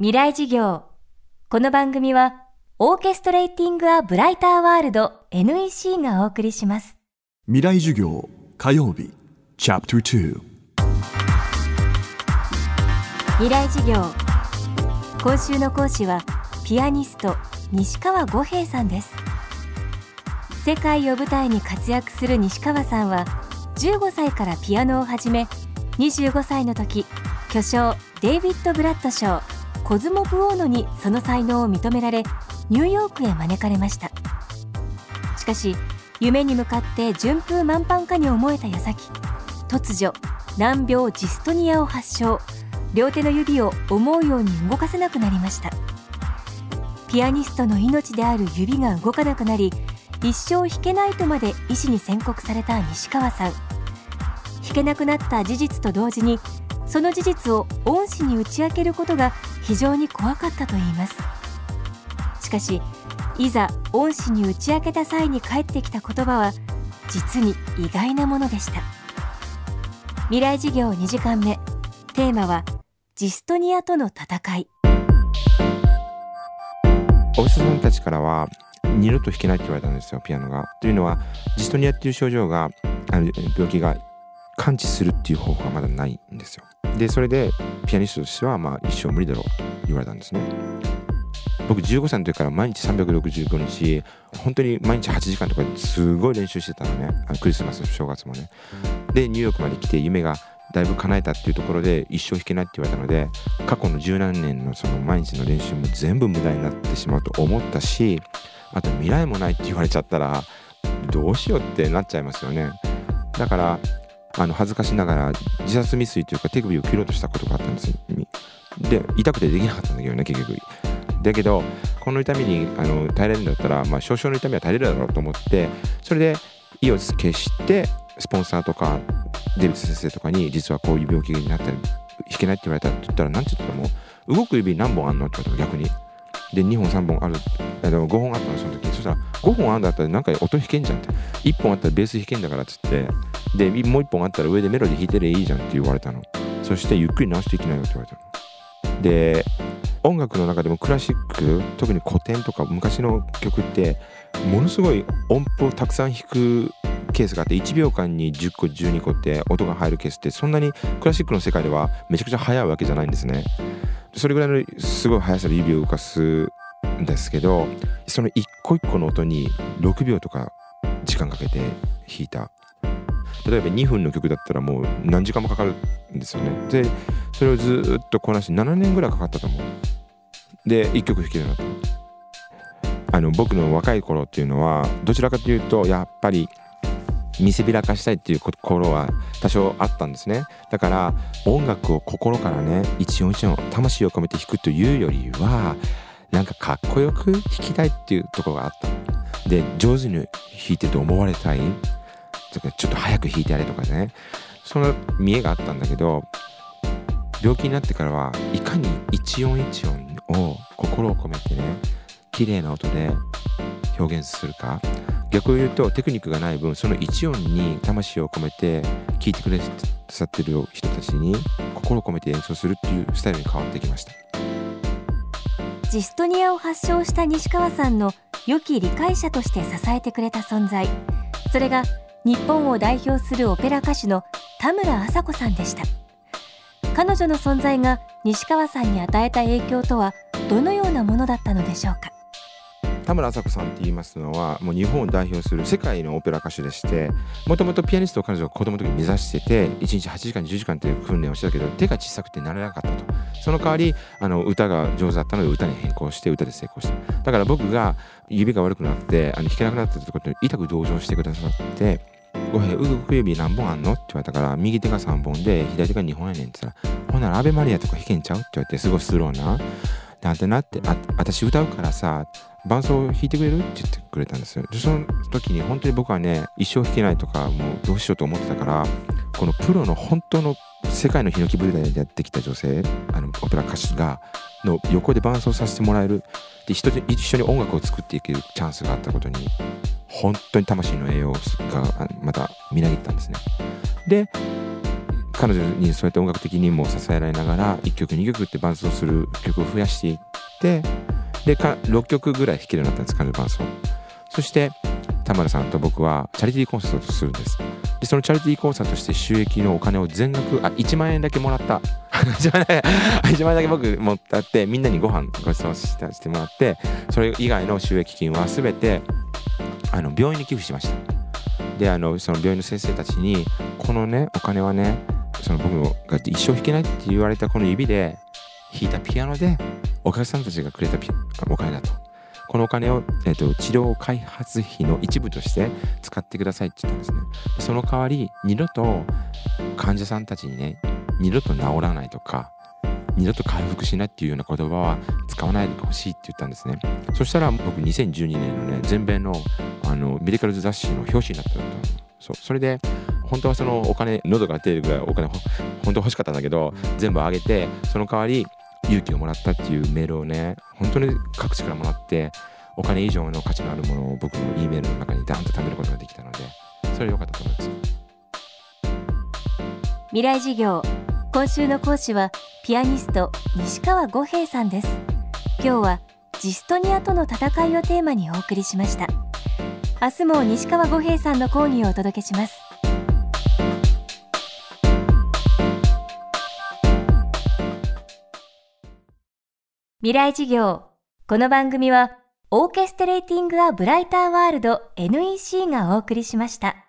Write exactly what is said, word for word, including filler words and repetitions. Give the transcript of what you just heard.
未来事業。この番組はオーケストレーティング・ア・ブライター・ワールド エヌイーシー がお送りします。未来事業火曜日チャプターに、未来事業。今週の講師はピアニスト西川悟平さんです。世界を舞台に活躍する西川さんはじゅうごさいからピアノを始め、にじゅうごさいの時、巨匠デイビッド・ブラッドショー、コズモ・ブオーノにその才能を認められ、ニューヨークへ招かれました。しかし夢に向かって順風満帆かに思えた矢先、突如難病ジストニアを発症、両手の指を思うように動かせなくなりました。ピアニストの命である指が動かなくなり、一生弾けないとまで医師に宣告された西川さん。弾けなくなった事実と同時に、その事実を恩師に打ち明けることが非常に怖かったといいます。しかしいざ恩師に打ち明けた際に返ってきた言葉は、実に意外なものでした。未来事業にじかんめ、テーマはジストニアとの戦い。お医者さんたちからは二度と弾けないって言われたんですよ、ピアノが。というのは、ジストニアっていう症状が、あの病気が完治するっていう方法はまだないんですよ。で、それでピアニストとしてはまあ一生無理だろうと言われたんですね。僕じゅうごさいの時から毎日さんびゃくろくじゅうごにち、本当に毎日はちじかんとかすごい練習してたのね。あのクリスマスも正月もね。でニューヨークまで来て夢がだいぶ叶えたっていうところで、一生弾けないって言われたので、過去の十何年のその毎日の練習も全部無駄になってしまうと思ったし、あと未来もないって言われちゃったらどうしようってなっちゃいますよね。だからあの恥ずかしながら自殺未遂というか、手首を切ろうとしたことがあったんですよ。で痛くてできなかったんだけどね、結局。だけどこの痛みにあの耐えれるんだったら、まあ、少々の痛みは耐えれるだろうと思って、それで意を決してスポンサーとかデビッド先生とかに、実はこういう病気になったり弾けないって言われたって言ったら、なんて言ったら、もう動く指何本あんのって言われたの、逆に。でにほんさんぼんある、あのごほんあったのその時。そしたらごほんあるんだったらなんか音弾けんじゃんって、いっぽんあったらベース弾けんだからっつって、でもういっぽんあったら上でメロディ弾いてりゃいいじゃんって言われたの。そしてゆっくり直していきないよって言われたの。で音楽の中でもクラシック、特に古典とか昔の曲ってものすごい音符をたくさん弾くケースがあって、いちびょうかんにじゅっこじゅうにこって音が入るケースって、そんなにクラシックの世界ではめちゃくちゃ速いわけじゃないんですね。それぐらいのすごい速さで指を動かすんですけど、その一個一個の音にろくびょうとか時間かけて弾いた。例えばにふんの曲だったらもう何時間もかかるんですよね。でそれをずっとこなしてななねんぐらいかかったと思う。でいっきょく弾けるようになった。あの僕の若い頃っていうのは、どちらかというとやっぱり見せびらかしたいっていう心は多少あったんですね。だから音楽を心からね、一音一音魂を込めて弾くというよりは、なんかかっこよく弾きたいっていうところがあった。で上手に弾いてると思われたいとか、ちょっと早く弾いてやれとかね、その見えがあったんだけど、病気になってからはいかに一音一音を心を込めてね、綺麗な音で表現するか、逆を言うとテクニックがない分、その一音に魂を込めて聴いてくださってる人たちに心を込めて演奏するっていうスタイルに変わってきました。ジストニアを発症した西川さんの良き理解者として支えてくれた存在、それが日本を代表するオペラ歌手の田村麻子さんでした。彼女の存在が西川さんに与えた影響とはどのようなものだったのでしょうか。田村麻子さんって言いますのは、もう日本を代表する世界のオペラ歌手でして、もともとピアニストを彼女が子供の時に目指してて、いちにちはちじかんじゅうじかんっていう訓練をしてたけど、手が小さくてなれなかったと。その代わりあの歌が上手だったので、歌に変更して歌で成功した。だから僕が指が悪くなってあの弾けなくなったってことに痛く同情してくださって、ごへん動く指何本あんのって言われたから、右手がさんぼんで左手がにほんやねんって言ったら、ほんならアベマリアとか弾けんちゃうって言われて、すごいスローななんてなって、あ私歌うからさ伴奏を弾いてくれるって言ってくれたんですよ。でその時に本当に僕はね、一生弾けないとかもうどうしようと思ってたから、このプロの本当の世界のヒノキ舞台でやってきた女性、あのオペラ歌手がの横で伴奏させてもらえるで、人と一緒に音楽を作っていけるチャンスがあったことに、本当に魂の栄養がまたみなぎったんですね。で彼女にそうやって音楽的にも支えられながらいっきょくにきょくって伴奏する曲を増やしていって、でかろっきょくぐらい弾けるようになったんです、彼女伴奏。そして田村さんと僕はチャリティーコンサートをするんです。でそのチャリティーコンサートして収益のお金を全額あいちまんえんだけもらったいちまんえんだけ僕もらって、みんなにご飯ごちそうしてもらって、それ以外の収益金は全てあの病院に寄付しました。であのその病院の先生たちにこのねお金はね、その僕が一生弾けないって言われたこの指で弾いたピアノでお客さんたちがくれたピお金だと、このお金を、えー、と治療開発費の一部として使ってくださいって言ったんですね。その代わり二度と患者さんたちにね、二度と治らないとか二度と回復しないっていうような言葉は使わないでほしいって言ったんですね。そしたら僕にせんじゅうにねんのね全米のあのメディカル雑誌の表紙になったんです。 そうそれで本当はそのお金、喉が出るぐらいお金本当欲しかったんだけど全部あげて、その代わり勇気をもらったっていうメールをね本当に各地からもらって、お金以上の価値のあるものを僕の E メールの中にダンと貯めることができたので、それ良かったと思います。未来事業、今週の講師はピアニスト西川悟平さんです。今日はジストニアとの戦いをテーマにお送りしました。明日も西川悟平さんの講義をお届けします。未来事業。この番組はオーケストレーティング・ア・ブライター・ワールド エヌイーシー がお送りしました。